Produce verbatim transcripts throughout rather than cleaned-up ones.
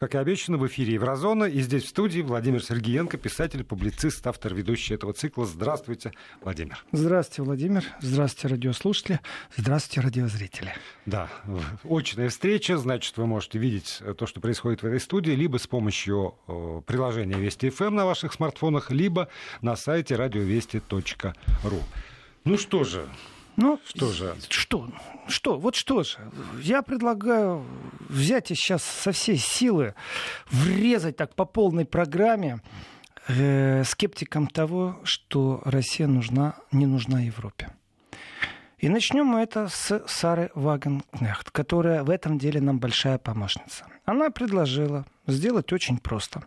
Как и обещано, в эфире Еврозона. И здесь в студии Владимир Сергеенко, писатель, публицист, автор, ведущий этого цикла. Здравствуйте, Владимир. Здравствуйте, Владимир. Здравствуйте, радиослушатели. Здравствуйте, радиозрители. Да, очная встреча. Значит, вы можете видеть то, что происходит в этой студии, либо с помощью приложения Вести эф эм на ваших смартфонах, либо на сайте радиовести точка ру. Ну что же... Ну, что же? Что? Что? Вот что же? Я предлагаю взять и сейчас со всей силы врезать так по полной программе э, скептикам того, что Россия нужна, не нужна Европе. И начнем мы это с Сары Вагенкнехт, которая в этом деле нам большая помощница. Она предложила сделать очень просто.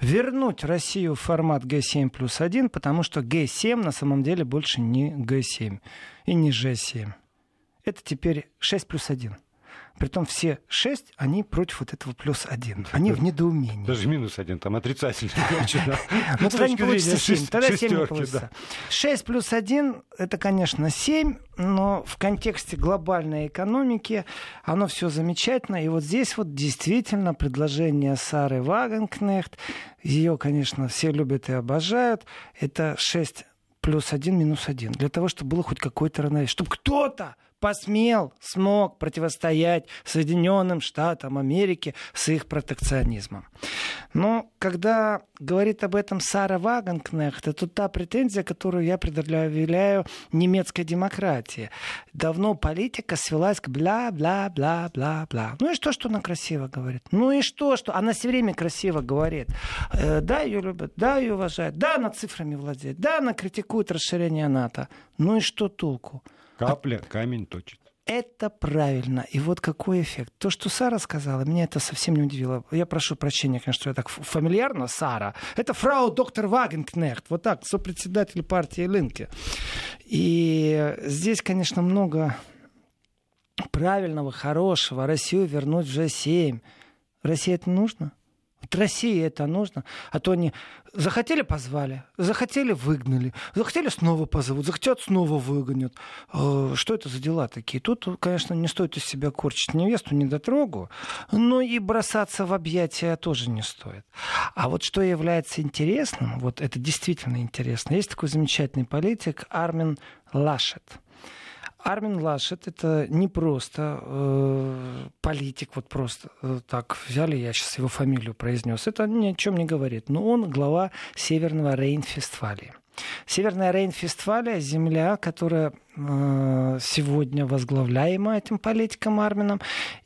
Вернуть Россию в формат Джи семь плюс один, потому что Джи семь на самом деле больше не Джи семь и не Жи семь. Это теперь шесть плюс один. Притом все шесть, они против вот этого плюс один. Они в недоумении. Даже минус один, там отрицательный. Но тогда не получится семь. Тогда семь не получится. шесть плюс один, это, конечно, семь, но в контексте глобальной экономики оно все замечательно. И вот здесь вот действительно предложение Сары Вагенкнехт, ее, конечно, все любят и обожают, это шесть плюс один минус один. Для того, чтобы было хоть какое-то равновесие. Чтобы кто-то посмел, смог противостоять Соединенным Штатам Америки с их протекционизмом. Но когда говорит об этом Сара Вагенкнехт, это та претензия, которую я предъявляю немецкой демократии. Давно политика свелась к бла-бла-бла-бла-бла. Ну и что, что она красиво говорит? Ну и что, что она все время красиво говорит? Да, ее любят, да, ее уважают, да, она цифрами владеет, да, она критикует расширение НАТО. Ну и что толку? Капля камень точит. Это правильно. И вот какой эффект. То, что Сара сказала, меня это совсем не удивило. Я прошу прощения, конечно, что я так фамильярно, Сара. Это фрау доктор Вагенкнехт. Вот так, сопредседатель партии Линке. И здесь, конечно, много правильного, хорошего. Россию вернуть в Джи семь. России это нужно? Вот России это нужно, а то они захотели — позвали, захотели — выгнали, захотели — снова позовут, захотят — снова выгонят. Что это за дела такие? Тут, конечно, не стоит из себя корчить невесту, недотрогу, но и бросаться в объятия тоже не стоит. А вот что является интересным, вот это действительно интересно, есть такой замечательный политик Армин Лашет. Армин Лашет — это не просто э, политик, вот просто э, так взяли, я сейчас его фамилию произнес. Это ни о чем не говорит. Но он глава Северного Рейн-Вестфалии. Северная Рейн-Вестфалия — земля, которая э, сегодня возглавляема этим политиком Армином.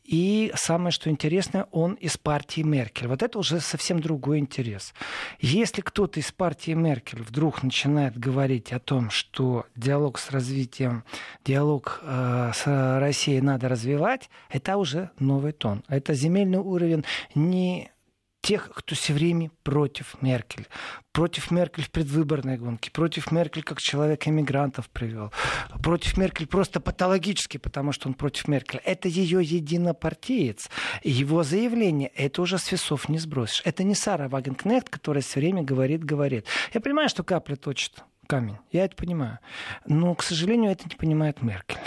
И самое, что интересно, он из партии Меркель. Вот это уже совсем другой интерес. Если кто-то из партии Меркель вдруг начинает говорить о том, что диалог с развитием, диалог э, с Россией надо развивать, это уже новый тон. Это земельный уровень не тех, кто все время против Меркель. Против Меркель в предвыборной гонке, против Меркель как человека иммигрантов привел, против Меркель просто патологически, потому что он против Меркель. Это ее единопартиец. Его заявление — это уже с весов не сбросишь. Это не Сара Вагенкнехт, которая все время говорит, говорит. Я понимаю, что капля точит камень. Я это понимаю. Но, к сожалению, это не понимает Меркель.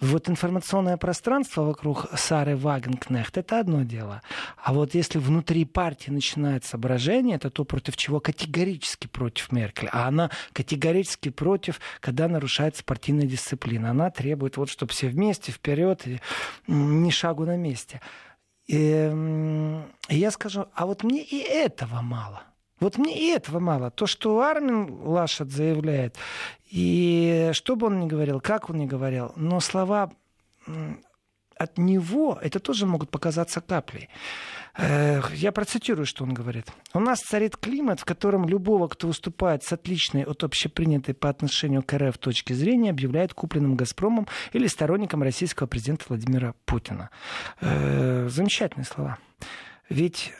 Вот информационное пространство вокруг Сары Вагенкнехт — это одно дело. А вот если внутри партии начинается брожение, это то, против чего категорически против Меркель. А она категорически против, когда нарушается партийная дисциплина. Она требует, вот, чтобы все вместе, вперед, и ни шагу на месте. И я скажу, а вот мне и этого мало. Вот мне и этого мало. То, что Армин Лашет заявляет, и что бы он ни говорил, как он ни говорил, но слова от него, это тоже могут показаться каплей. Я процитирую, что он говорит. «У нас царит климат, в котором любого, кто выступает с отличной от общепринятой по отношению к РФ точки зрения, объявляют купленным «Газпромом» или сторонником российского президента Владимира Путина». Замечательные слова. Ведь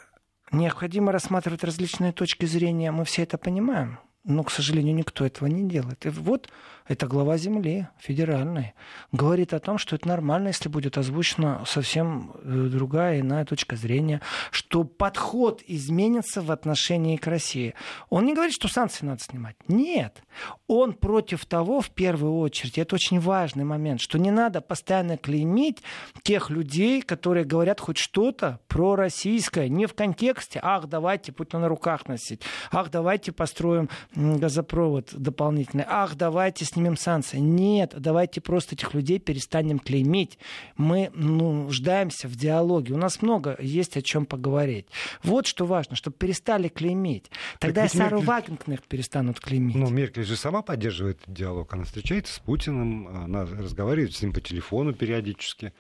необходимо рассматривать различные точки зрения. Мы все это понимаем. Но, к сожалению, никто этого не делает. И вот эта глава земли федеральной говорит о том, что это нормально, если будет озвучена совсем другая, иная точка зрения, что подход изменится в отношении к России. Он не говорит, что санкции надо снимать. Нет. Он против того, в первую очередь, и это очень важный момент, что не надо постоянно клеймить тех людей, которые говорят хоть что-то пророссийское, не в контексте «ах, давайте Путина на руках носить», «ах, давайте построим газопровод дополнительный», «ах, давайте снимем санкции». Нет, давайте просто этих людей перестанем клеймить. Мы нуждаемся в диалоге. У нас много есть о чем поговорить. Вот что важно, чтобы перестали клеймить. Тогда и Сару Меркель... Вагенкнехт перестанут клеймить. Ну, Меркель же сама поддерживает диалог. Она встречается с Путиным, она разговаривает с ним по телефону периодически.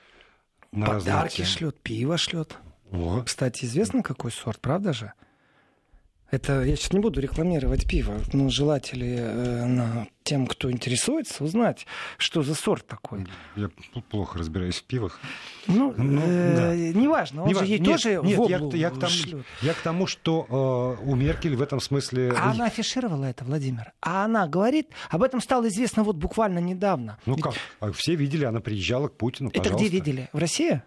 Подарки шлет, пиво шлет. Кстати, известно, какой сорт, правда же? Это я сейчас не буду рекламировать пиво, но желатели э, на, тем, кто интересуется, узнать, что за сорт такой. Я плохо разбираюсь в пивах. Ну, ну э, да. неважно, он не же важно. ей нет, тоже нет, в облу я, я, к тому, я к тому, что э, у Меркель в этом смысле... А она афишировала это, Владимир. А она говорит, об этом стало известно вот буквально недавно. Ну Ведь... как, все видели, она приезжала к Путину, это пожалуйста. Это где видели? В России?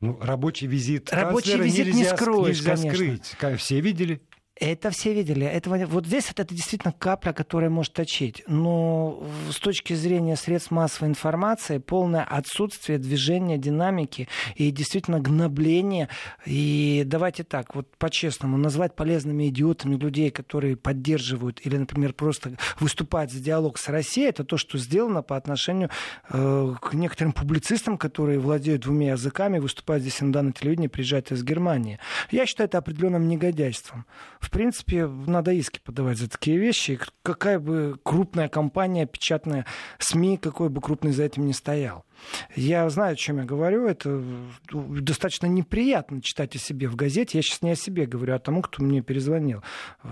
Ну, рабочий визит рабочий канцлера визит нельзя, не скроешь, нельзя скрыть. Все видели. Это все видели. Этого... Вот здесь это, это действительно капля, которая может точить. Но с точки зрения средств массовой информации полное отсутствие движения, динамики и действительно гнобление. И давайте так, вот по-честному, назвать полезными идиотами людей, которые поддерживают или, например, просто выступают за диалог с Россией, это то, что сделано по отношению э, к некоторым публицистам, которые владеют двумя языками, выступают здесь иногда на телевидении, приезжают из Германии. Я считаю это определенным негодяйством. В принципе, надо иски подавать за такие вещи. Какая бы крупная компания, печатная СМИ, какой бы крупный за этим ни стоял. Я знаю, о чем я говорю. Это достаточно неприятно читать о себе в газете. Я сейчас не о себе говорю, а о тому, кто мне перезвонил.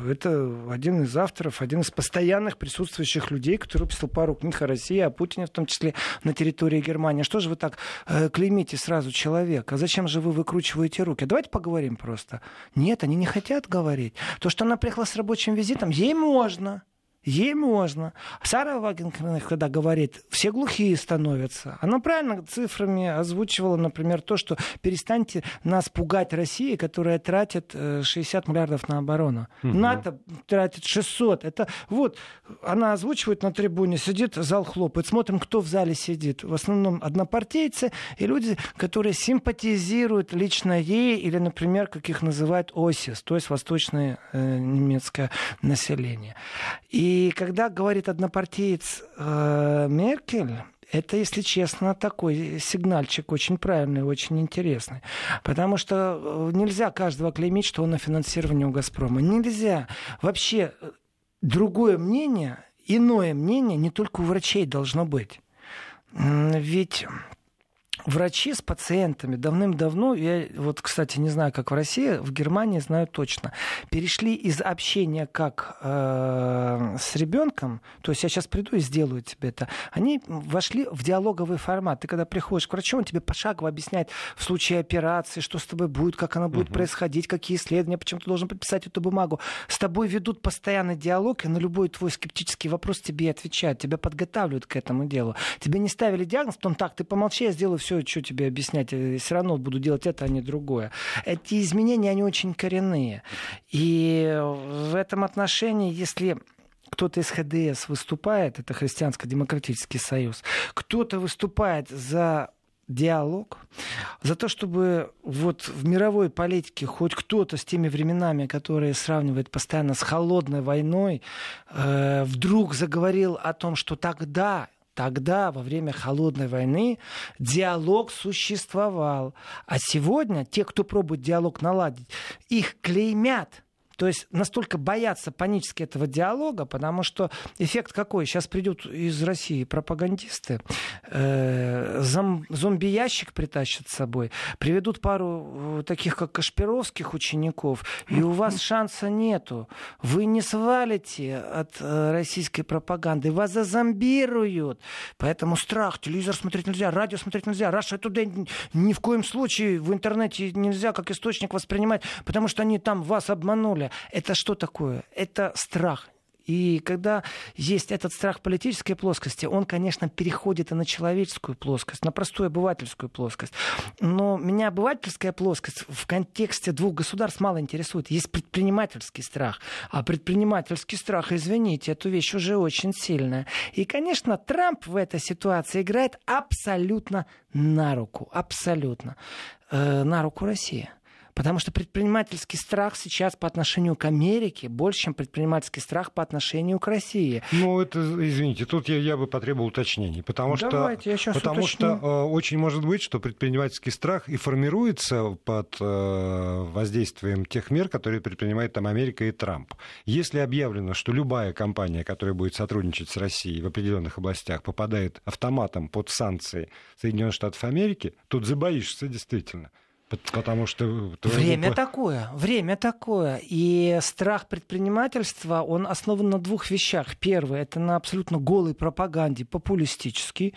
Это один из авторов, один из постоянных присутствующих людей, который писал пару книг о России, о Путине, в том числе на территории Германии. Что же вы так э, клеймите сразу человека? Зачем же вы выкручиваете руки? Давайте поговорим просто. Нет, они не хотят говорить. То, что она приехала с рабочим визитом, ей можно. Ей можно. Сара Вагенкнехт, когда говорит, все глухие становятся. Она правильно цифрами озвучивала, например, то, что перестаньте нас пугать Россией, которая тратит шестьдесят миллиардов на оборону. Угу. НАТО тратит шестьсот. Это вот, она озвучивает на трибуне, сидит, зал хлопает. Смотрим, кто в зале сидит. В основном однопартийцы и люди, которые симпатизируют лично ей или, например, как их называют, ОСИС, то есть восточное э, немецкое население. И И когда говорит однопартиец э, Меркель, это, если честно, такой сигнальчик очень правильный, очень интересный. Потому что нельзя каждого клеймить, что он на финансировании у «Газпрома». Нельзя. Вообще другое мнение, иное мнение не только у врачей должно быть. Ведь... Врачи с пациентами давным-давно, я вот, кстати, не знаю, как в России, в Германии знаю точно, перешли из общения как э, с ребенком, то есть я сейчас приду и сделаю тебе это, они вошли в диалоговый формат. Ты когда приходишь к врачу, он тебе пошагово объясняет в случае операции, что с тобой будет, как она будет [S2] Угу. [S1] Происходить, какие исследования, почему ты должен подписать эту бумагу. С тобой ведут постоянный диалог, и на любой твой скептический вопрос тебе отвечают, тебя подготавливают к этому делу. Тебе не ставили диагноз, потом так, ты помолчи, я сделаю все, что тебе объяснять, я все равно буду делать это, а не другое. Эти изменения, они очень коренные. И в этом отношении, если кто-то из ХДС выступает, это Христианско-демократический союз, кто-то выступает за диалог, за то, чтобы вот в мировой политике хоть кто-то с теми временами, которые сравнивают постоянно с холодной войной, э, вдруг заговорил о том, что тогда... Тогда, во время холодной войны, диалог существовал. А сегодня те, кто пробует диалог наладить, их клеймят. То есть настолько боятся панически этого диалога, потому что эффект какой? Сейчас придут из России пропагандисты, э, зом, зомби-ящик притащат с собой, приведут пару таких, как Кашпировских учеников, и у вас шанса нету. Вы не свалите от э, российской пропаганды, вас зазомбируют. Поэтому страх, телевизор смотреть нельзя, радио смотреть нельзя, Russia Today ни в коем случае в интернете нельзя как источник воспринимать, потому что они там вас обманули. Это что такое? Это страх. И когда есть этот страх политической плоскости, он, конечно, переходит и на человеческую плоскость, на простую обывательскую плоскость. Но меня обывательская плоскость в контексте двух государств мало интересует. Есть предпринимательский страх. А предпринимательский страх, извините, эту вещь уже очень сильная. И, конечно, Трамп в этой ситуации играет абсолютно на руку. Абсолютно. Э, на руку России. Потому что предпринимательский страх сейчас по отношению к Америке больше, чем предпринимательский страх по отношению к России. Ну, это, извините, тут я, я бы потребовал уточнений. Потому, Давайте, что, потому что э, очень может быть, что предпринимательский страх и формируется под э, воздействием тех мер, которые предпринимает там Америка и Трамп. Если объявлено, что любая компания, которая будет сотрудничать с Россией в определенных областях, попадает автоматом под санкции Соединенных Штатов Америки, тут забоишься действительно. Потому что... Время группа... такое, время такое. И страх предпринимательства, он основан на двух вещах. Первое, это на абсолютно голой пропаганде, популистический.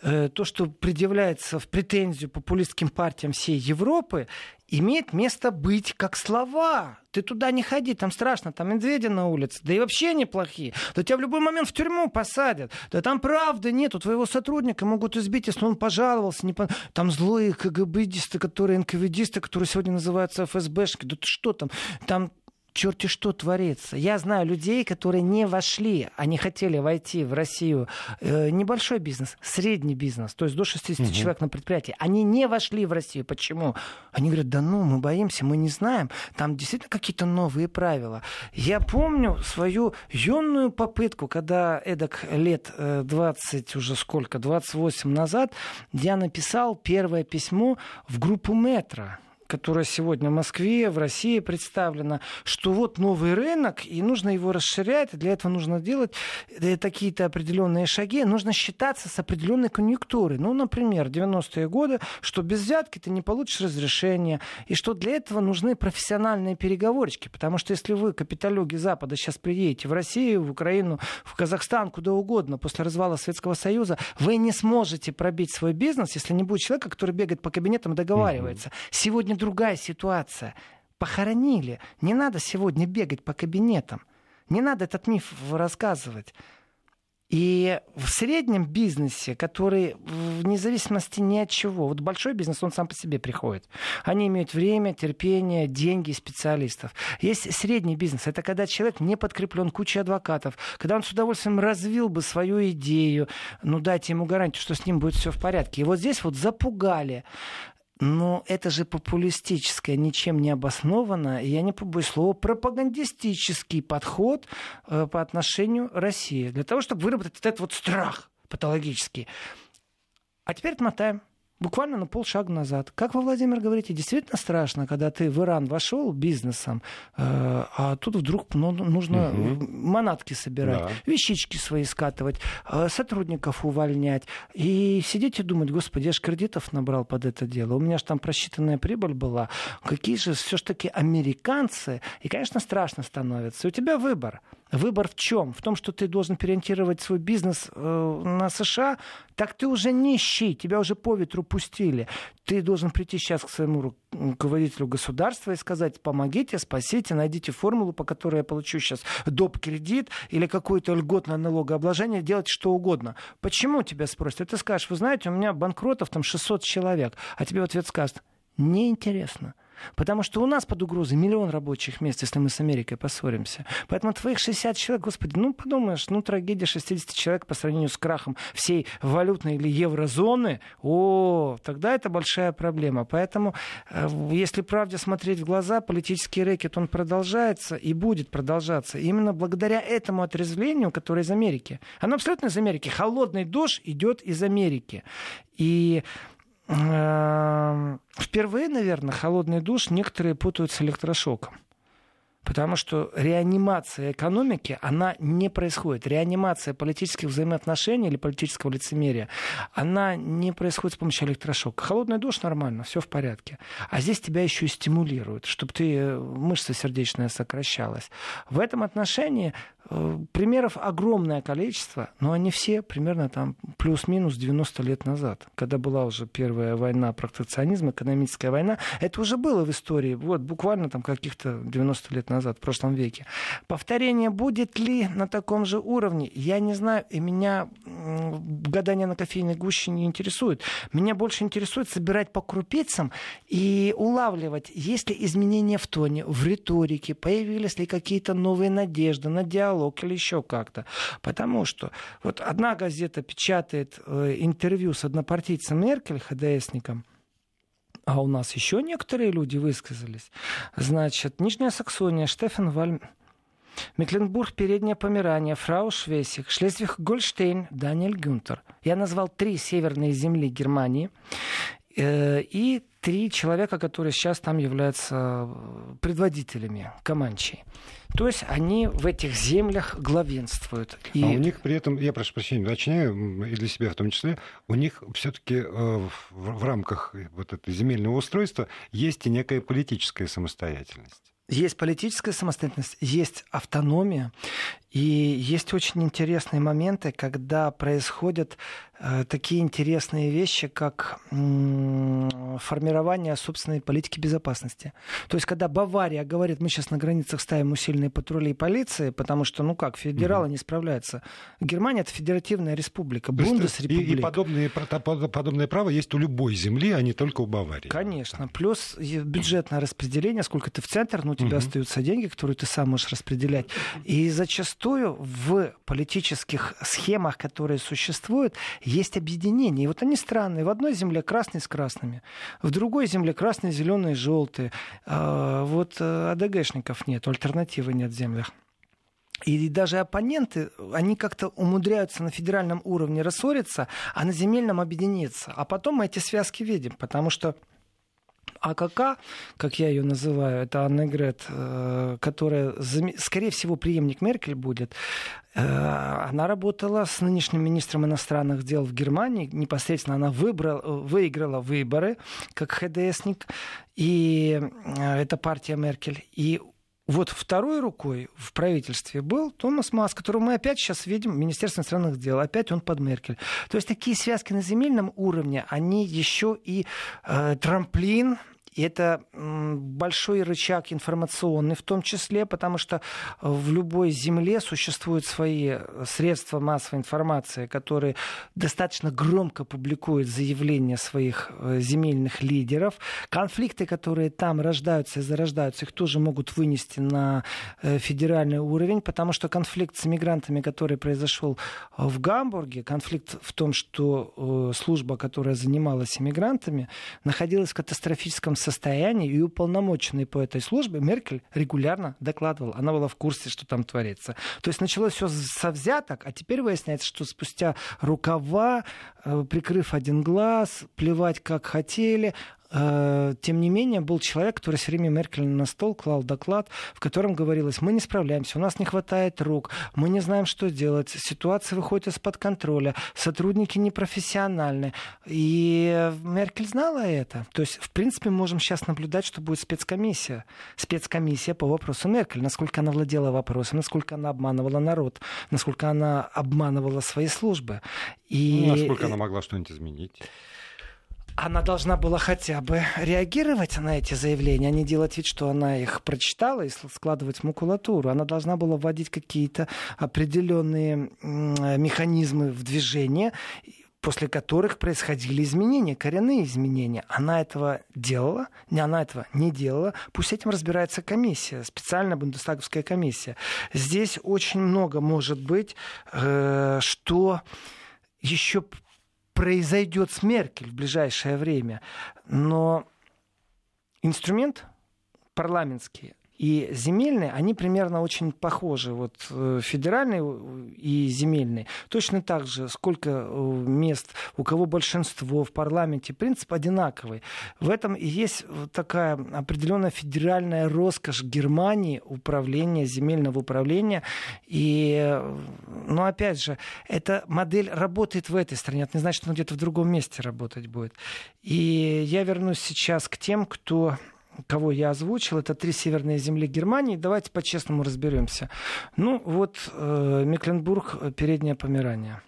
То, что предъявляется в претензию популистским партиям всей Европы, имеет место быть как слова. Ты туда не ходи, там страшно, там медведи на улице, да и вообще неплохие. Да тебя в любой момент в тюрьму посадят. Да там правды нет, у твоего сотрудника могут избить, если он пожаловался. Не по... Там злые КГБисты, которые эн ка вэ дисты, которые сегодня называются эф эс бэшники. Да ты что там? Там... черти что творится. Я знаю людей, которые не вошли, они хотели войти в Россию. Э, небольшой бизнес, средний бизнес, то есть до шестидесяти угу. человек на предприятии. Они не вошли в Россию. Почему? Они говорят, да ну, мы боимся, мы не знаем. Там действительно какие-то новые правила. Я помню свою юную попытку, когда эдак лет двадцать, уже сколько, двадцать восемь назад, я написал первое письмо в группу «Метро», которая сегодня в Москве, в России представлена, что вот новый рынок, и нужно его расширять, и для этого нужно делать такие-то определенные шаги, нужно считаться с определенной конъюнктурой. Ну, например, девяностые годы, что без взятки ты не получишь разрешения, и что для этого нужны профессиональные переговорщики, потому что если вы, капиталюги Запада, сейчас приедете в Россию, в Украину, в Казахстан, куда угодно, после развала Советского Союза, вы не сможете пробить свой бизнес, если не будет человека, который бегает по кабинетам и договаривается. Сегодня другая ситуация. Похоронили. Не надо сегодня бегать по кабинетам. Не надо этот миф рассказывать. И в среднем бизнесе, который вне зависимости ни от чего, вот большой бизнес, он сам по себе приходит. Они имеют время, терпение, деньги, специалистов. Есть средний бизнес. Это когда человек не подкреплен кучей адвокатов, когда он с удовольствием развил бы свою идею, ну дайте ему гарантию, что с ним будет все в порядке. И вот здесь вот запугали. Но это же популистическое, ничем не обоснованное, я не побоюсь слова, пропагандистический подход по отношению к России. Для того, чтобы выработать вот этот вот страх патологический. А теперь отмотаем буквально на полшага назад. Как вы, Владимир, говорите, действительно страшно, когда ты в Иран вошел бизнесом, э, а тут вдруг ну, нужно угу. манатки собирать, да. вещички свои скатывать, э, сотрудников увольнять. И сидеть и думать, господи, я же кредитов набрал под это дело. У меня же там просчитанная прибыль была. Какие же все-таки американцы. И, конечно, страшно становится. И у тебя выбор. Выбор в чем? В том, что ты должен переориентировать свой бизнес э, на США, так ты уже нищий, тебя уже по ветру пустили. Ты должен прийти сейчас к своему руководителю государства и сказать, помогите, спасите, найдите формулу, по которой я получу сейчас доп-кредит или какое-то льготное налогообложение, делать что угодно. Почему тебя спросят? И ты скажешь, вы знаете, у меня банкротов там шестьсот человек, а тебе в ответ скажут, неинтересно. Потому что у нас под угрозой миллион рабочих мест, если мы с Америкой поссоримся. Поэтому твоих шестьдесят человек, господи, ну подумаешь, ну трагедия шестьдесят человек по сравнению с крахом всей валютной или еврозоны, о, тогда это большая проблема. Поэтому, если правде смотреть в глаза, политический рэкет, он продолжается и будет продолжаться. И именно благодаря этому отрезвлению, которое из Америки. Оно абсолютно из Америки. Холодный дождь идет из Америки. И... Впервые, наверное, холодный душ некоторые путают с электрошоком. Потому что реанимация экономики, она не происходит. Реанимация политических взаимоотношений или политического лицемерия, она не происходит с помощью электрошока. Холодный душ нормально, все в порядке. А здесь тебя еще и стимулируют, чтобы ты, мышца сердечная сокращалась. В этом отношении Примеров огромное количество, но они все примерно там плюс-минус девяносто лет назад, когда была уже первая война протекционизма, экономическая война. Это уже было в истории, вот буквально там каких-то девяносто лет назад, в прошлом веке. Повторение будет ли на таком же уровне? Я не знаю, и меня гадание на кофейной гуще не интересует. Меня больше интересует собирать по крупицам и улавливать, есть ли изменения в тоне, в риторике, появились ли какие-то новые надежды на диалог, или еще как-то. Потому что вот одна газета печатает интервью с однопартийцем Меркель, ха дэ эсником, а у нас еще некоторые люди высказались. Значит, Нижняя Саксония, Штефенвальм, Мекленбург, Передняя Померания, фрау Швезиг, Шлезвиг-Гольштейн, Даниэль Гюнтер. Я назвал три северные земли Германии и три человека, которые сейчас там являются предводителями команчей. То есть они в этих землях главенствуют. И... А у них при этом, я прошу прощения, начинаю, и для себя в том числе, у них все-таки в, в рамках вот этого земельного устройства есть и некая политическая самостоятельность. Есть политическая самостоятельность, есть автономия, и есть очень интересные моменты, когда происходят э, такие интересные вещи, как м- формирование собственной политики безопасности. То есть, когда Бавария говорит, мы сейчас на границах ставим усиленные патрули и полиции, потому что, ну как, федералы угу. не справляются. Германия — это федеративная республика, бундесреспублика. И, и подобные, подобное право есть у любой земли, а не только у Баварии. Конечно. Плюс бюджетное распределение, сколько ты в центр, ну у тебя угу. остаются деньги, которые ты сам можешь распределять. И зачастую в политических схемах, которые существуют, есть объединения. И вот они странные. В одной земле красные с красными, в другой земле красные, зеленые, желтые. А вот а дэ гэшников нет, альтернативы нет в землях. И даже оппоненты, они как-то умудряются на федеральном уровне рассориться, а на земельном объединиться. А потом мы эти связки видим, потому что а ка ка, как я ее называю, это Аннегрет, которая, скорее всего, преемник Меркель будет, она работала с нынешним министром иностранных дел в Германии, непосредственно она выбрала, выиграла выборы как ха дэ эсник, и это партия Меркель. И вот второй рукой в правительстве был Томас Маас, которого мы опять сейчас видим в Министерстве иностранных дел. Опять он под Меркель. То есть такие связки на земельном уровне, они еще и э, трамплин... И это большой рычаг информационный в том числе, потому что в любой земле существуют свои средства массовой информации, которые достаточно громко публикуют заявления своих земельных лидеров. Конфликты, которые там рождаются и зарождаются, их тоже могут вынести на федеральный уровень, потому что конфликт с мигрантами, который произошел в Гамбурге, конфликт в том, что служба, которая занималась мигрантами, находилась в катастрофическом состоянии. состоянии, и уполномоченные по этой службе Меркель регулярно докладывала. Она была в курсе, что там творится. То есть началось все со взяток, а теперь выясняется, что спустя рукава, прикрыв один глаз, плевать как хотели... Тем не менее, был человек, который все время Меркель на стол клал доклад, в котором говорилось, мы не справляемся, у нас не хватает рук, мы не знаем, что делать, ситуация выходит из-под контроля, сотрудники непрофессиональны. И Меркель знала это. То есть, в принципе, мы можем сейчас наблюдать, что будет спецкомиссия. Спецкомиссия по вопросу Меркель. Насколько она владела вопросом, насколько она обманывала народ, насколько она обманывала свои службы. И... Насколько она могла что-нибудь изменить. Она должна была хотя бы реагировать на эти заявления, а не делать вид, что она их прочитала и складывать в макулатуру. Она должна была вводить какие-то определенные механизмы в движение, после которых происходили изменения, коренные изменения. Она этого делала, она этого не делала. Пусть этим разбирается комиссия, специальная бундестаговская комиссия. Здесь очень много может быть, что еще... произойдет с Меркель в ближайшее время, но инструмент парламентский и земельный, они примерно очень похожи, вот федеральный и земельный. Точно так же, сколько мест, у кого большинство в парламенте, принцип одинаковый. В этом и есть такая определенная федеральная роскошь Германии, управления, земельного управления. И, ну, опять же, эта модель работает в этой стране, это не значит, что она где-то в другом месте работать будет. И я вернусь сейчас к тем, кто... кого я озвучил, это три северные земли Германии. Давайте по-честному разберемся. Ну, вот э, Мекленбург, Передняя Померания.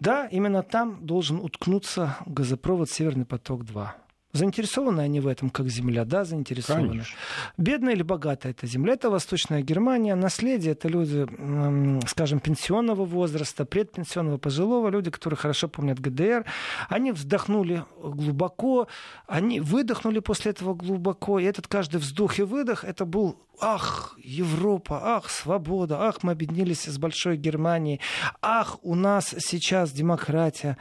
Да, именно там должен уткнуться газопровод «Северный поток-два». Заинтересованы они в этом, как земля, да, заинтересованы. Конечно. Бедная или богатая эта земля? Это Восточная Германия, наследие, это люди, скажем, пенсионного возраста, предпенсионного, пожилого, люди, которые хорошо помнят ГДР. Они вздохнули глубоко, они выдохнули после этого глубоко, и этот каждый вздох и выдох, это был «Ах, Европа! Ах, свобода! Ах, мы объединились с Большой Германией! Ах, у нас сейчас демократия!»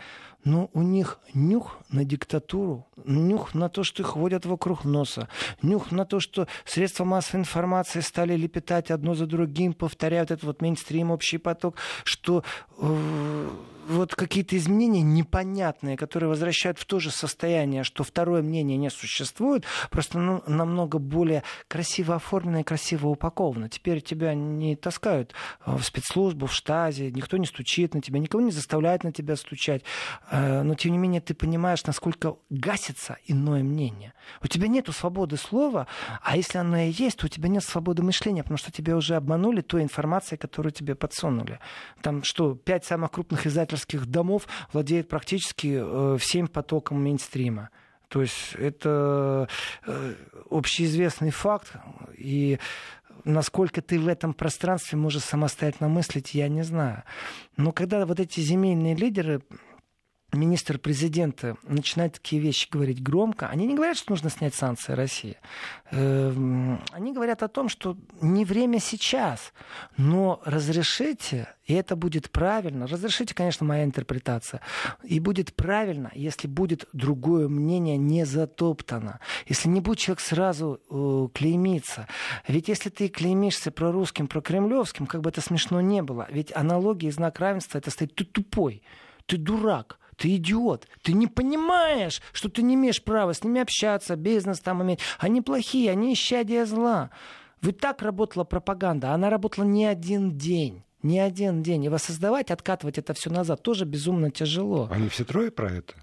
Но у них нюх на диктатуру, нюх на то, что их водят вокруг носа, нюх на то, что средства массовой информации стали лепетать одно за другим, повторяют этот вот мейнстрим, общий поток, что э, вот какие-то изменения непонятные, которые возвращают в то же состояние, что второе мнение не существует, просто ну, намного более красиво оформлено и красиво упаковано. Теперь тебя не таскают в спецслужбу, в штазе, никто не стучит на тебя, никого не заставляет на тебя стучать. Но, тем не менее, ты понимаешь, насколько гасится иное мнение. У тебя нет свободы слова, а если оно и есть, то у тебя нет свободы мышления, потому что тебя уже обманули той информацией, которую тебе подсунули. Там что, пять самых крупных издательских домов владеют практически всем потоком мейнстрима. То есть это общеизвестный факт, и насколько ты в этом пространстве можешь самостоятельно мыслить, я не знаю. Но когда вот эти земельные лидеры... министр-президент начинает такие вещи говорить громко, они не говорят, что нужно снять санкции России. Они говорят о том, что не время сейчас, но разрешите, и это будет правильно, разрешите, конечно, моя интерпретация, и будет правильно, если будет другое мнение не затоптано, если не будет человек сразу э, клеймиться. Ведь если ты клеймишься прорусским, прокремлевским, как бы это смешно не было, ведь аналогия и знак равенства — это стоит «ты тупой», «ты дурак», ты идиот, ты не понимаешь, что ты не имеешь права с ними общаться, бизнес там иметь. Они плохие, они исчадия зла. Вот так работала пропаганда. Она работала не один день. Не один день. И воссоздавать, откатывать это все назад тоже безумно тяжело. Они все трое про это?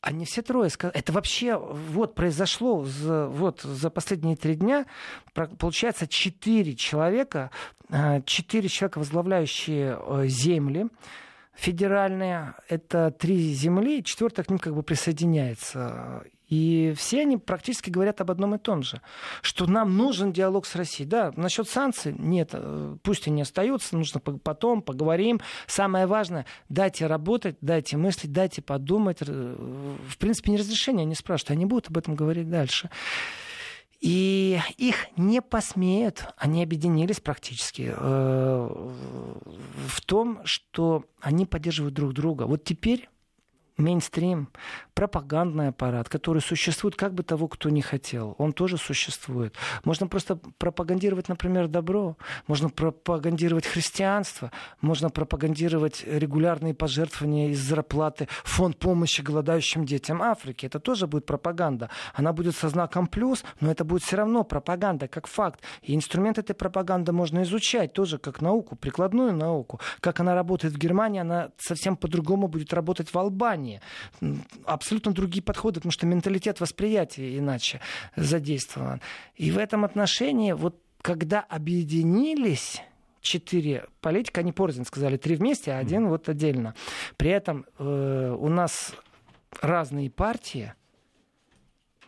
Они все трое сказали. Это вообще вот произошло за, вот, за последние три дня. Получается, четыре человека, четыре человека, возглавляющие земли, федеральные, это три земли, четвертая к ним как бы присоединяется. И все они практически говорят об одном и том же, что нам нужен диалог с Россией. Да, насчет санкций нет, пусть они остаются, нужно потом поговорим. Самое важное, дайте работать, дайте мыслить, дайте подумать. В принципе, не разрешение они спрашивают, они будут об этом говорить дальше. И их не посмеют, они объединились практически э, в том, что они поддерживают друг друга. Вот теперь мейнстрим, пропагандный аппарат, который существует как бы того, кто не хотел, он тоже существует. Можно просто пропагандировать, например, добро, можно пропагандировать христианство, можно пропагандировать регулярные пожертвования из зарплаты, фонд помощи голодающим детям Африки. Это тоже будет пропаганда. Она будет со знаком плюс, но это будет все равно пропаганда, как факт. И инструмент этой пропаганды можно изучать тоже как науку, прикладную науку. Как она работает в Германии, она совсем по-другому будет работать в Албании. Абсолютно другие подходы, потому что менталитет восприятия иначе задействован. И в этом отношении, вот когда объединились четыре политика, они порознь сказали, три вместе, а один вот отдельно. При этом э, у нас разные партии,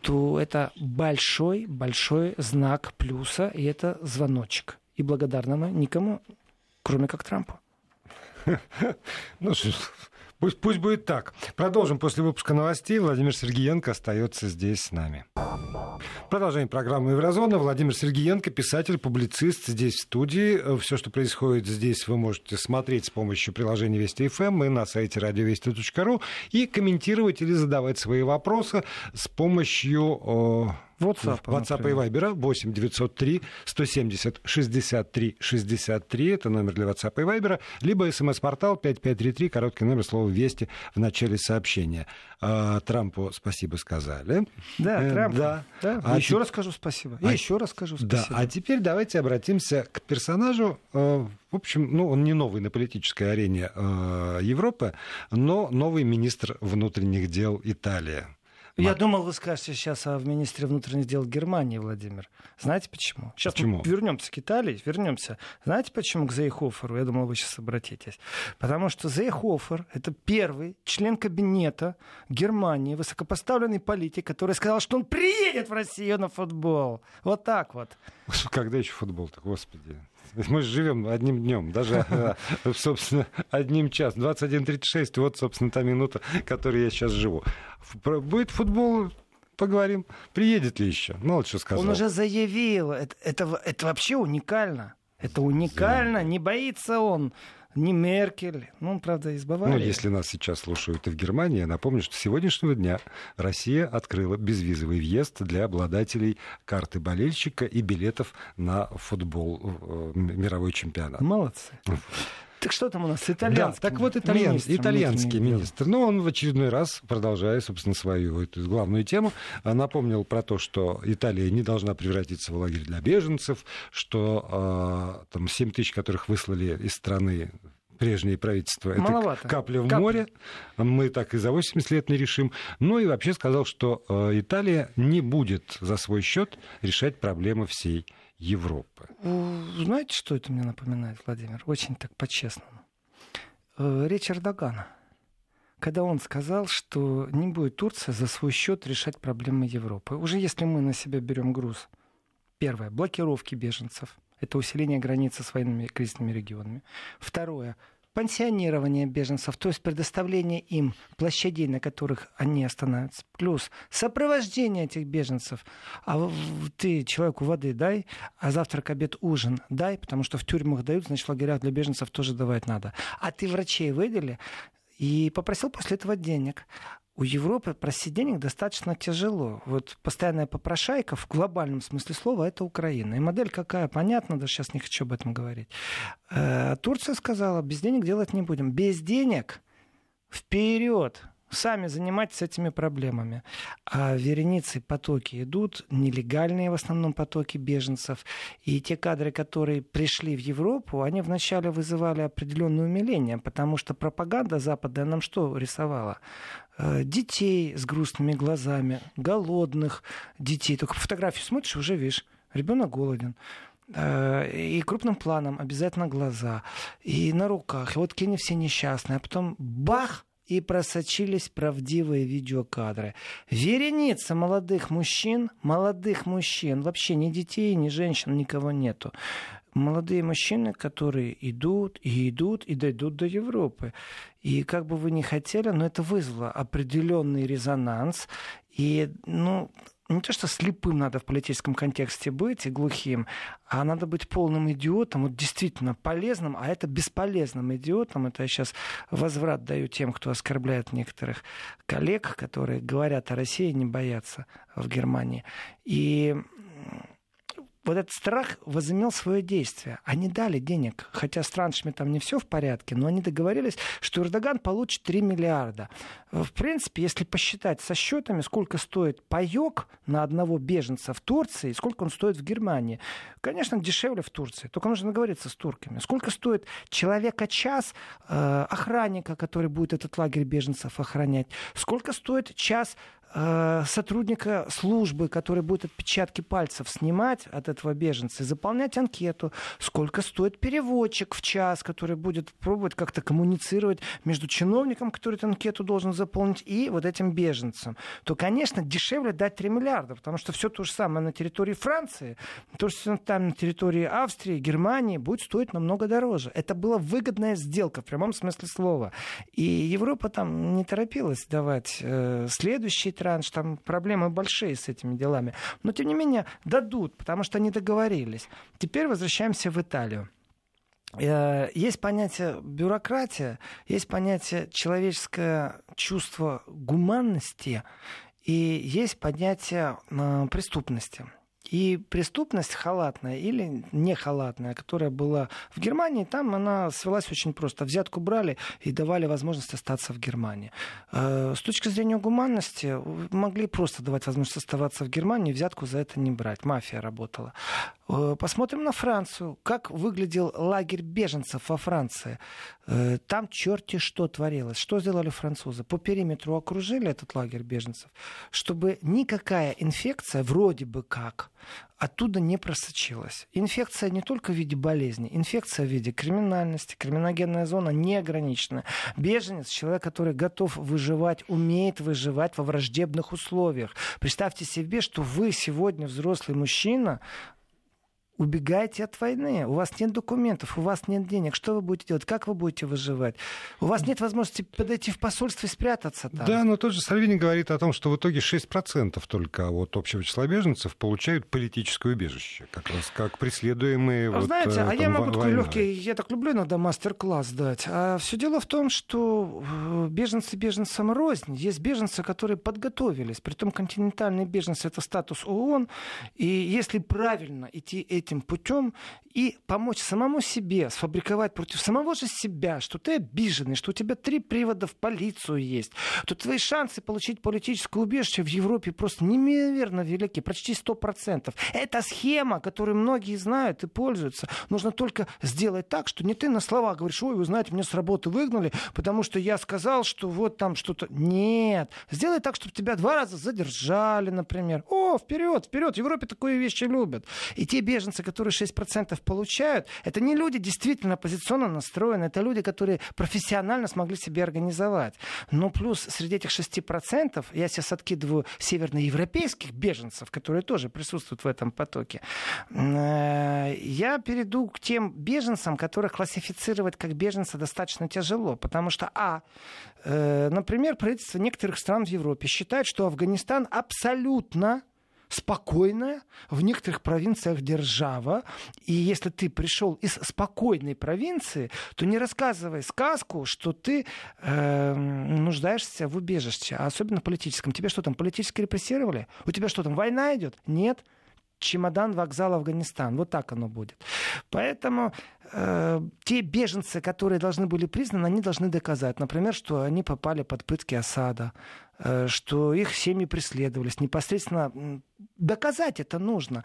то это большой-большой знак плюса, и это звоночек. И благодарны мы никому, кроме как Трампу. Ну, Пусть, пусть будет так. Продолжим после выпуска новостей. Владимир Сергеенко остается здесь с нами. Продолжение программы «Еврозона». Владимир Сергеенко, писатель, публицист, здесь в студии. Все, что происходит здесь, вы можете смотреть с помощью приложения Вести эф эм и на сайте радио вести точка ру и комментировать или задавать свои вопросы с помощью... WhatsApp, WhatsApp и Viber восемь девятьсот три сто семьдесят шестьдесят три шестьдесят три. Это номер для WhatsApp и Viber. Либо смс-портал пять пять три три, короткий номер, слово «Вести» в начале сообщения. А, Трампу спасибо сказали. Да, э, Трампу. Да. Да. А еще те... раз скажу спасибо. А... еще раз скажу спасибо. Да. А теперь давайте обратимся к персонажу. Э, в общем, ну, он не новый на политической арене э, Европы, но новый министр внутренних дел Италии. Я Мат... думал, вы скажете сейчас о министре внутренних дел Германии, Владимир. Знаете почему? Сейчас почему? Мы вернемся к Италии, вернемся. Знаете почему к Зейхоферу? Я думал, вы сейчас обратитесь. Потому что Зейхофер — это первый член кабинета Германии, высокопоставленный политик, который сказал, что он приедет в Россию на футбол. Вот так вот. Когда еще футбол-то, господи? Мы же живем одним днем, даже, собственно, одним часом. двадцать один тридцать шесть, вот, собственно, та минута, которой я сейчас живу. Будет футбол, поговорим. Приедет ли еще? Мало что сказал. Он уже заявил. Это, это, это вообще уникально. Это уникально. Да. Не боится он. Не Меркель, ну, правда, из Баварии. Ну, если нас сейчас слушают и в Германии, я напомню, что с сегодняшнего дня Россия открыла безвизовый въезд для обладателей карты болельщика и билетов на футбол, мировой чемпионат. Молодцы. Так что там у нас? Итальянский. Да, так вот, итальян, министр, итальянский министр. Ну, он в очередной раз, продолжая, собственно, свою эту главную тему, напомнил про то, что Италия не должна превратиться в лагерь для беженцев, что э, там семь тысяч, которых выслали из страны прежние правительства, маловато. Это капля в капля. море. Мы так и за восемьдесят лет не решим. Ну и вообще сказал, что э, Италия не будет за свой счет решать проблемы всей Европы. Знаете, что это мне напоминает, Владимир? Очень так по-честному. Речь Эрдогана. Когда он сказал, что не будет Турция за свой счет решать проблемы Европы. Уже если мы на себя берем груз. Первое. Блокировки беженцев. Это усиление границы с военными кризисными регионами. Второе. Пансионирование беженцев, то есть предоставление им площадей, на которых они остановятся, плюс сопровождение этих беженцев. А ты человеку воды дай, а завтрак, обед, ужин дай, потому что в тюрьмах дают, значит, в лагерях для беженцев тоже давать надо. А ты врачей выдели и попросил после этого денег. У Европы просить денег достаточно тяжело. Вот постоянная попрошайка в глобальном смысле слова — это Украина. И модель какая? Понятно, даже сейчас не хочу об этом говорить. Турция сказала, без денег делать не будем. Без денег вперед! Сами занимайтесь этими проблемами. А вереницы, потоки идут, нелегальные в основном потоки беженцев. И те кадры, которые пришли в Европу, они вначале вызывали определенное умиление, потому что пропаганда западная нам что рисовала? Детей с грустными глазами, голодных детей. Только фотографию смотришь, уже видишь, ребенок голоден. И крупным планом обязательно глаза, и на руках. И вот какие они все несчастные. А потом бах! И просочились правдивые видеокадры. Вереница молодых мужчин, молодых мужчин, вообще ни детей, ни женщин, никого нету. Молодые мужчины, которые идут и идут и дойдут до Европы. И как бы вы ни хотели, но это вызвало определенный резонанс. И, ну, не то, что слепым надо в политическом контексте быть и глухим, а надо быть полным идиотом, вот действительно полезным, а это бесполезным идиотом. Это я сейчас возврат даю тем, кто оскорбляет некоторых коллег, которые говорят о России, не боятся в Германии. И вот этот страх возымел свое действие. Они дали денег, хотя с траншами там не все в порядке, но они договорились, что Эрдоган получит три миллиарда. В принципе, если посчитать со счетами, сколько стоит паёк на одного беженца в Турции, сколько он стоит в Германии. Конечно, дешевле в Турции, только нужно договориться с турками. Сколько стоит человека-час э, охранника, который будет этот лагерь беженцев охранять? Сколько стоит час сотрудника службы, который будет отпечатки пальцев снимать от этого беженца и заполнять анкету, сколько стоит переводчик в час, который будет пробовать как-то коммуницировать между чиновником, который эту анкету должен заполнить, и вот этим беженцем, то, конечно, дешевле дать три миллиарда, потому что все то же самое на территории Франции, то, что там на территории Австрии, Германии будет стоить намного дороже. Это была выгодная сделка в прямом смысле слова. И Европа там не торопилась давать э, следующие раньше, там проблемы большие с этими делами. Но, тем не менее, дадут, потому что они договорились. Теперь возвращаемся в Италию. Есть понятие бюрократия, есть понятие человеческое чувство гуманности и есть понятие преступности. И преступность халатная или не халатная, которая была в Германии, там она свелась очень просто. Взятку брали и давали возможность остаться в Германии. С точки зрения гуманности могли просто давать возможность оставаться в Германии, взятку за это не брать. Мафия работала. Посмотрим на Францию. Как выглядел лагерь беженцев во Франции? Там черти что творилось. Что сделали французы? По периметру окружили этот лагерь беженцев, чтобы никакая инфекция, вроде бы как, оттуда не просочилась. Инфекция не только в виде болезни, инфекция в виде криминальности, криминогенная зона неограничена. Беженец, человек, который готов выживать, умеет выживать во враждебных условиях. Представьте себе, что вы сегодня взрослый мужчина, убегайте от войны, у вас нет документов, у вас нет денег. Что вы будете делать? Как вы будете выживать? У вас нет возможности подойти в посольство и спрятаться там. Да, но тот же Сальвини говорит о том, что в итоге шесть процентов только от общего числа беженцев получают политическое убежище, как раз как преследуемые. А вот, знаете, там, а я могу такой легкий, я так люблю иногда мастер-класс дать. А все дело в том, что беженцы беженцам рознь. Есть беженцы, которые подготовились. Притом континентальные беженцы — это статус ООН. И если правильно идти эти путем и помочь самому себе, сфабриковать против самого же себя, что ты обиженный, что у тебя три привода в полицию есть, то твои шансы получить политическое убежище в Европе просто неимоверно велики, почти сто процентов. Это схема, которую многие знают и пользуются. Нужно только сделать так, что не ты на словах говоришь: ой, вы знаете, меня с работы выгнали, потому что я сказал, что вот там что-то. Нет. Сделай так, чтобы тебя два раза задержали, например. О, вперед, вперед, в Европе такие вещи любят. И те беженцы, которые шесть процентов получают, это не люди действительно оппозиционно настроены, это люди, которые профессионально смогли себе организовать. Но плюс среди этих шести процентов, я сейчас откидываю северноевропейских беженцев, которые тоже присутствуют в этом потоке, я перейду к тем беженцам, которых классифицировать как беженца достаточно тяжело, потому что, а, например, правительство некоторых стран в Европе считает, что Афганистан абсолютно спокойная в некоторых провинциях держава. И если ты пришел из спокойной провинции, то не рассказывай сказку, что ты э, нуждаешься в убежище, а особенно политическом. Тебя что там, политически репрессировали? У тебя что там, война идет? Нет. Чемодан, вокзал, Афганистан. Вот так оно будет. Поэтому э, те беженцы, которые должны были признаны, они должны доказать, например, что они попали под пытки Асада, э, что их семьи преследовались. Непосредственно доказать это нужно.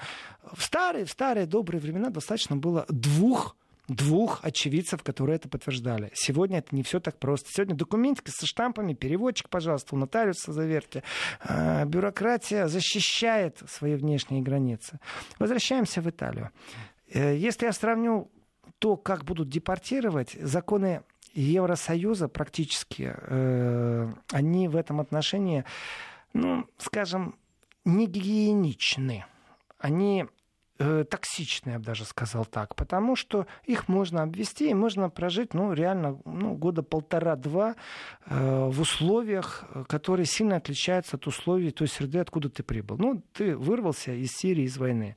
В старые, в старые добрые времена достаточно было двух Двух очевидцев, которые это подтверждали. Сегодня это не все так просто. Сегодня документики со штампами, переводчик, пожалуйста, у нотариуса заверьте. Бюрократия защищает свои внешние границы. Возвращаемся в Италию. Если я сравню то, как будут депортировать, законы Евросоюза практически, они в этом отношении, ну, скажем, не гигиеничны. Они токсичные, я бы даже сказал так, потому что их можно обвести и можно прожить, ну, реально, ну, года полтора-два э, в условиях, которые сильно отличаются от условий той среды, откуда ты прибыл. Ну, ты вырвался из Сирии, из войны.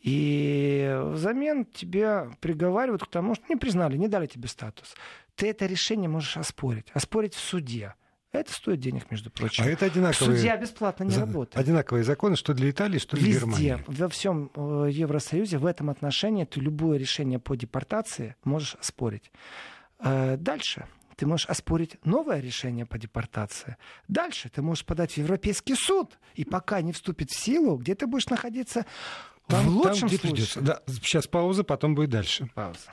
И взамен тебя приговаривают к тому, что не признали, не дали тебе статус. Ты это решение можешь оспорить. Оспорить в суде. Это стоит денег, между прочим. А это одинаковые... Судья бесплатно не работает. Одинаковые законы, что для Италии, что для Германии. Везде, во всем Евросоюзе, в этом отношении ты любое решение по депортации можешь оспорить. Дальше ты можешь оспорить новое решение по депортации. Дальше ты можешь подать в Европейский суд. И пока не вступит в силу, где ты будешь находиться там, в лучшем там, случае. Да, сейчас пауза, потом будет дальше. Пауза.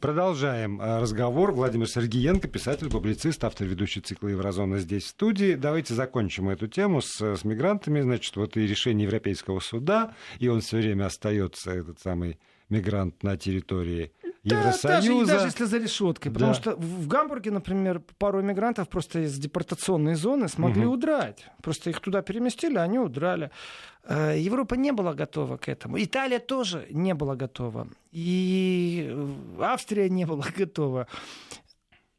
Продолжаем разговор. Владимир Сергеенко, писатель, публицист, автор ведущий цикла «Еврозона» здесь, в студии. Давайте закончим эту тему с, с мигрантами. Значит, вот и решение Европейского суда, и он все время остается, этот самый мигрант, на территории Евросоюза. Даже, даже если за решеткой. Потому да. что в Гамбурге, например, пару иммигрантов просто из депортационной зоны смогли угу. удрать. Просто их туда переместили, а они удрали. Европа не была готова к этому. Италия тоже не была готова. И Австрия не была готова.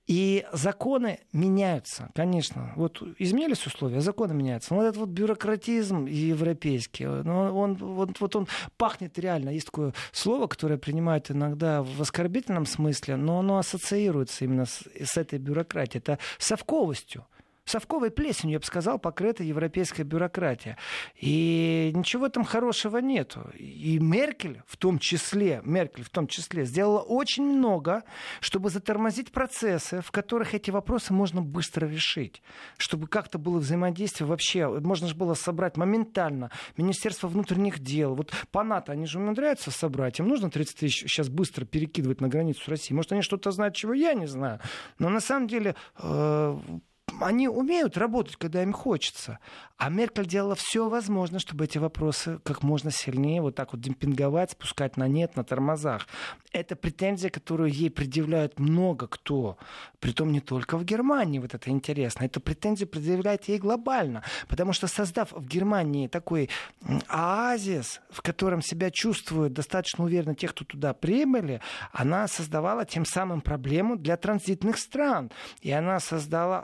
И законы меняются, конечно. Вот изменились условия, законы меняются. Но вот этот вот бюрократизм европейский, он, он, вот, вот он пахнет реально. Есть такое слово, которое принимают иногда в оскорбительном смысле, но оно ассоциируется именно с, с этой бюрократией. Это совковостью. совковой плесенью, я бы сказал, покрыта европейская бюрократия. И ничего там хорошего нету. И Меркель в том числе, Меркель в том числе сделала очень много, чтобы затормозить процессы, в которых эти вопросы можно быстро решить, чтобы как-то было взаимодействие вообще. Можно же было собрать моментально Министерство внутренних дел. Вот по НАТО они же умудряются собрать. Им нужно тридцать тысяч сейчас быстро перекидывать на границу России. Может, они что-то знают, чего я не знаю. Но на самом деле... Э- Они умеют работать, когда им хочется. А Меркель делала все возможное, чтобы эти вопросы как можно сильнее вот так вот демпинговать, спускать на нет, на тормозах. Это претензия, которую ей предъявляют много кто. Притом не только в Германии, вот это интересно. Эту претензию предъявляют ей глобально. Потому что, создав в Германии такой оазис, в котором себя чувствуют достаточно уверенно те, кто туда прибыли, она создавала тем самым проблему для транзитных стран. И она создала...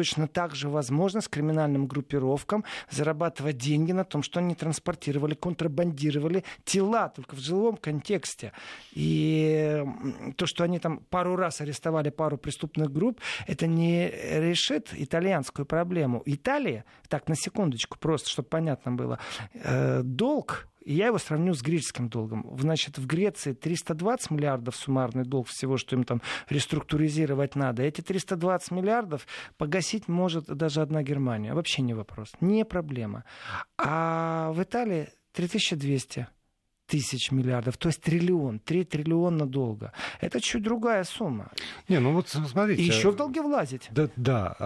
точно так же возможно с криминальным группировкам зарабатывать деньги на том, что они транспортировали, контрабандировали тела, только в жилом контексте. И то, что они там пару раз арестовали пару преступных групп, это не решит итальянскую проблему. Италия, так, на секундочку, просто, чтобы понятно было, э, долг, я его сравню с греческим долгом. Значит, в Греции триста двадцать миллиардов суммарный долг всего, что им там реструктуризировать надо. Эти триста двадцать миллиардов погасить может даже одна Германия. Вообще не вопрос, не проблема. А в Италии три тысячи двести тысяч миллиардов, то есть триллион, три триллиона долга. Это чуть другая сумма. Не, ну вот смотрите. И еще в долги влазить. Да, да.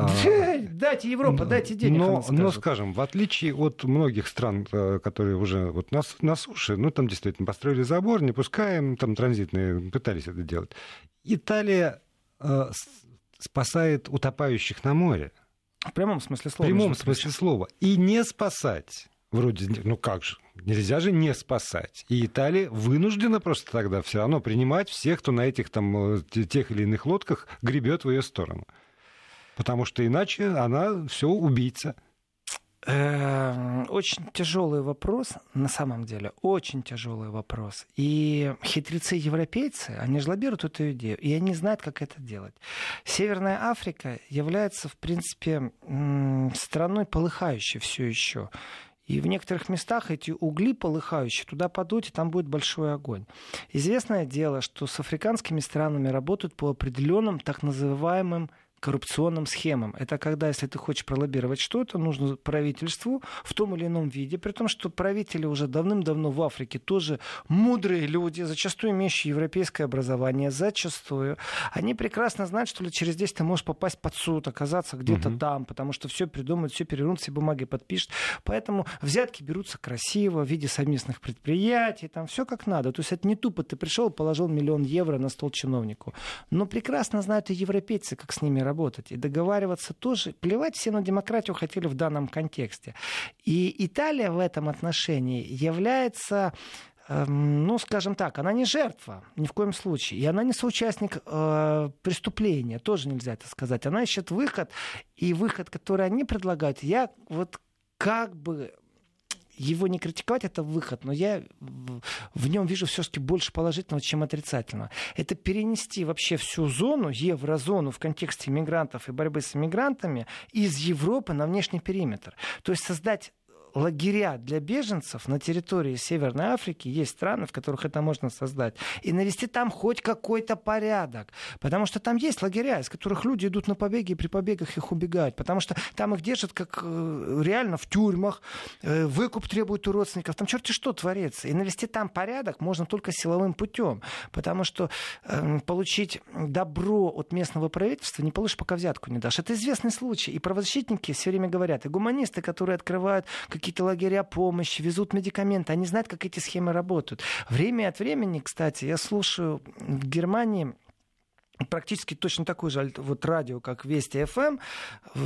Дайте Европа, дайте денег. Но, но, скажем, в отличие от многих стран, которые уже вот на, на суше, ну там действительно построили забор, не пускаем, там транзитные пытались это делать. Италия э, спасает утопающих на море. В прямом смысле слова. В прямом смысле слова. И не спасать. Вроде, ну как же, нельзя же не спасать. И Италия вынуждена просто тогда все равно принимать всех, кто на этих там тех или иных лодках гребет в ее сторону. Потому что иначе она все убийца. Очень тяжелый вопрос, на самом деле, очень тяжелый вопрос. И хитрецы-европейцы, они же лоббируют эту идею, и они знают, как это делать. Северная Африка является, в принципе, страной, полыхающей все еще. И в некоторых местах эти угли полыхающие, туда подуть, и там будет большой огонь. Известное дело, что с африканскими странами работают по определенным так называемым коррупционным схемам. Это когда, если ты хочешь пролоббировать что-то, нужно правительству в том или ином виде, при том, что правители уже давным-давно в Африке тоже мудрые люди, зачастую имеющие европейское образование, зачастую. Они прекрасно знают, что через здесь ты можешь попасть под суд, оказаться где-то угу. там, потому что все придумают, все перевернут, все бумаги подпишут. Поэтому взятки берутся красиво в виде совместных предприятий, там все как надо. То есть это не тупо ты пришел, положил миллион евро на стол чиновнику. Но прекрасно знают и европейцы, как с ними работать. Работать и договариваться тоже. Плевать все на демократию хотели в данном контексте. И Италия в этом отношении является... ну, скажем так, она не жертва ни в коем случае, и она не соучастник э, преступления, тоже нельзя это сказать. Она ищет выход, и выход, который они предлагают, я вот как бы... его не критиковать, это выход, но я в нем вижу все-таки больше положительного, чем отрицательного. Это перенести вообще всю зону, еврозону в контексте мигрантов и борьбы с мигрантами из Европы на внешний периметр. То есть создать лагеря для беженцев на территории Северной Африки, есть страны, в которых это можно создать, и навести там хоть какой-то порядок. Потому что там есть лагеря, из которых люди идут на побеги, и при побегах их убегают. Потому что там их держат как реально в тюрьмах, выкуп требуют у родственников. Там черти что творится. И навести там порядок можно только силовым путем. Потому что э, получить добро от местного правительства не получишь, пока взятку не дашь. Это известный случай. И правозащитники все время говорят, и гуманисты, которые открывают какие-то какие-то лагеря помощи, везут медикаменты. Они знают, как эти схемы работают. Время от времени, кстати, я слушаю в Германии практически точно такое же вот, радио, как Вести эф эм,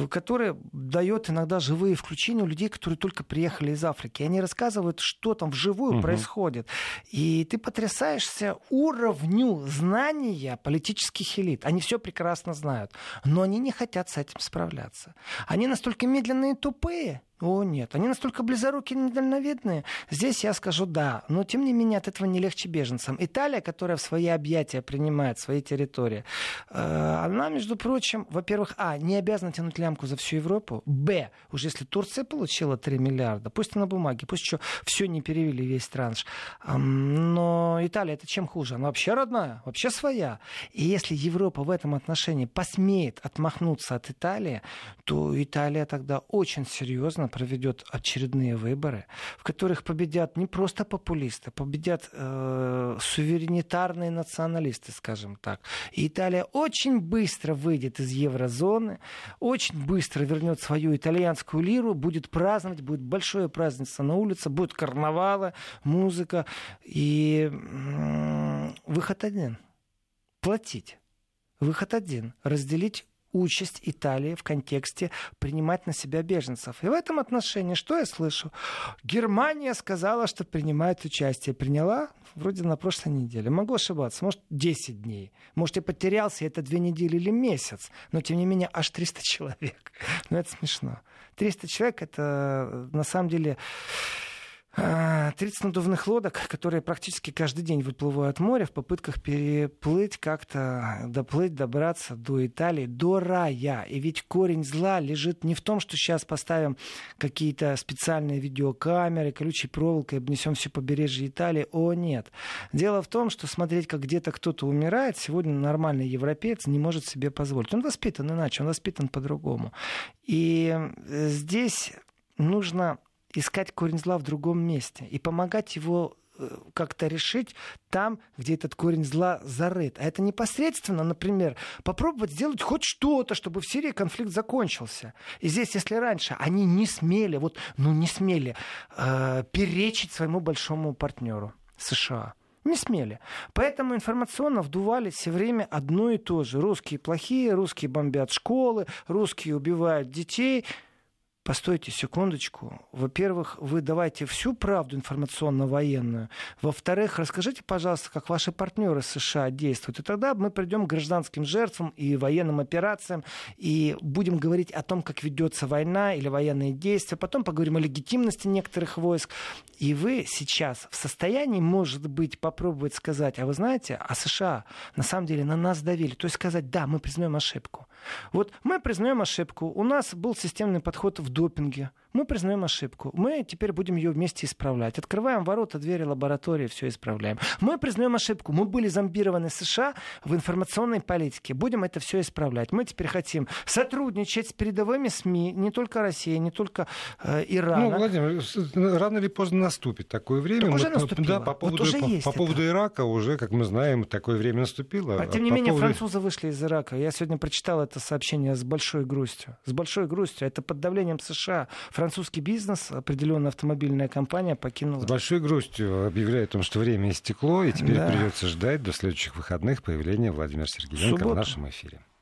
которое дает иногда живые включения у людей, которые только приехали из Африки. И они рассказывают, что там вживую угу. происходит. И ты потрясаешься уровню знания политических элит. Они все прекрасно знают, но они не хотят с этим справляться. Они настолько медленные и тупые, О, нет, они настолько близоруки и недальновидные. Здесь я скажу «да», но тем не менее от этого не легче беженцам. Италия, которая в свои объятия принимает свои территории, э, она, между прочим, во-первых, а, не обязана тянуть лямку за всю Европу, б, уж если Турция получила три миллиарда, пусть и на бумаге, пусть еще все не перевели, весь транш, э, но Италия это чем хуже? Она вообще родная, вообще своя. И если Европа в этом отношении посмеет отмахнуться от Италии, то Италия тогда очень серьезно проведет очередные выборы, в которых победят не просто популисты, победят э, суверенитарные националисты, скажем так. И Италия очень быстро выйдет из еврозоны, очень быстро вернет свою итальянскую лиру, будет праздновать, будет большое празднество на улице, будут карнавалы, музыка. И э, выход один. Платить. Выход один. Разделить участь Италии в контексте принимать на себя беженцев. И в этом отношении, что я слышу? Германия сказала, что принимает участие. Приняла вроде на прошлой неделе. Могу ошибаться. Может, десять дней. Может, я потерялся, это две недели или месяц. Но, тем не менее, аж триста человек. Но это смешно. триста человек — это, на самом деле, тридцать надувных лодок, которые практически каждый день выплывают от моря в попытках переплыть, как-то доплыть, добраться до Италии, до рая. И ведь корень зла лежит не в том, что сейчас поставим какие-то специальные видеокамеры, колючей проволокой обнесем все побережье Италии. О, нет. Дело в том, что смотреть, как где-то кто-то умирает, сегодня нормальный европеец не может себе позволить. Он воспитан иначе, он воспитан по-другому. И здесь нужно искать корень зла в другом месте и помогать его как-то решить там, где этот корень зла зарыт. А это непосредственно, например, попробовать сделать хоть что-то, чтобы в Сирии конфликт закончился. И здесь, если раньше они не смели, вот, ну не смели э, перечить своему большому партнеру США. Не смели. Поэтому информационно вдували все время одно и то же. Русские плохие, русские бомбят школы, русские убивают детей. Постойте секундочку. Во-первых, вы давайте всю правду информационно-военную. Во-вторых, расскажите, пожалуйста, как ваши партнеры США действуют. И тогда мы придем к гражданским жертвам и военным операциям. И будем говорить о том, как ведется война или военные действия. Потом поговорим о легитимности некоторых войск. И вы сейчас в состоянии, может быть, попробовать сказать, а вы знаете, а США на самом деле на нас давили. То есть сказать, да, мы признаем ошибку. Вот мы признаем ошибку. У нас был системный подход в допинге. Мы признаем ошибку. Мы теперь будем ее вместе исправлять. Открываем ворота, двери, лаборатории, все исправляем. Мы признаем ошибку. Мы были зомбированы США в информационной политике. Будем это все исправлять. Мы теперь хотим сотрудничать с передовыми СМИ, не только России, не только э, Ирана. Ну, Владимир, рано или поздно наступит такое время. Уже мы, да, по поводу, вот уже по, по поводу Ирака уже, как мы знаем, такое время наступило. А, тем не по менее, поводу... французы вышли из Ирака. Я сегодня прочитал это сообщение с большой грустью. С большой грустью. Это под давлением США. Французский бизнес, определенная автомобильная компания покинула. С большой грустью объявляю о том, что время истекло, и теперь да. придется ждать до следующих выходных появления Владимира Сергеенко в нашем эфире.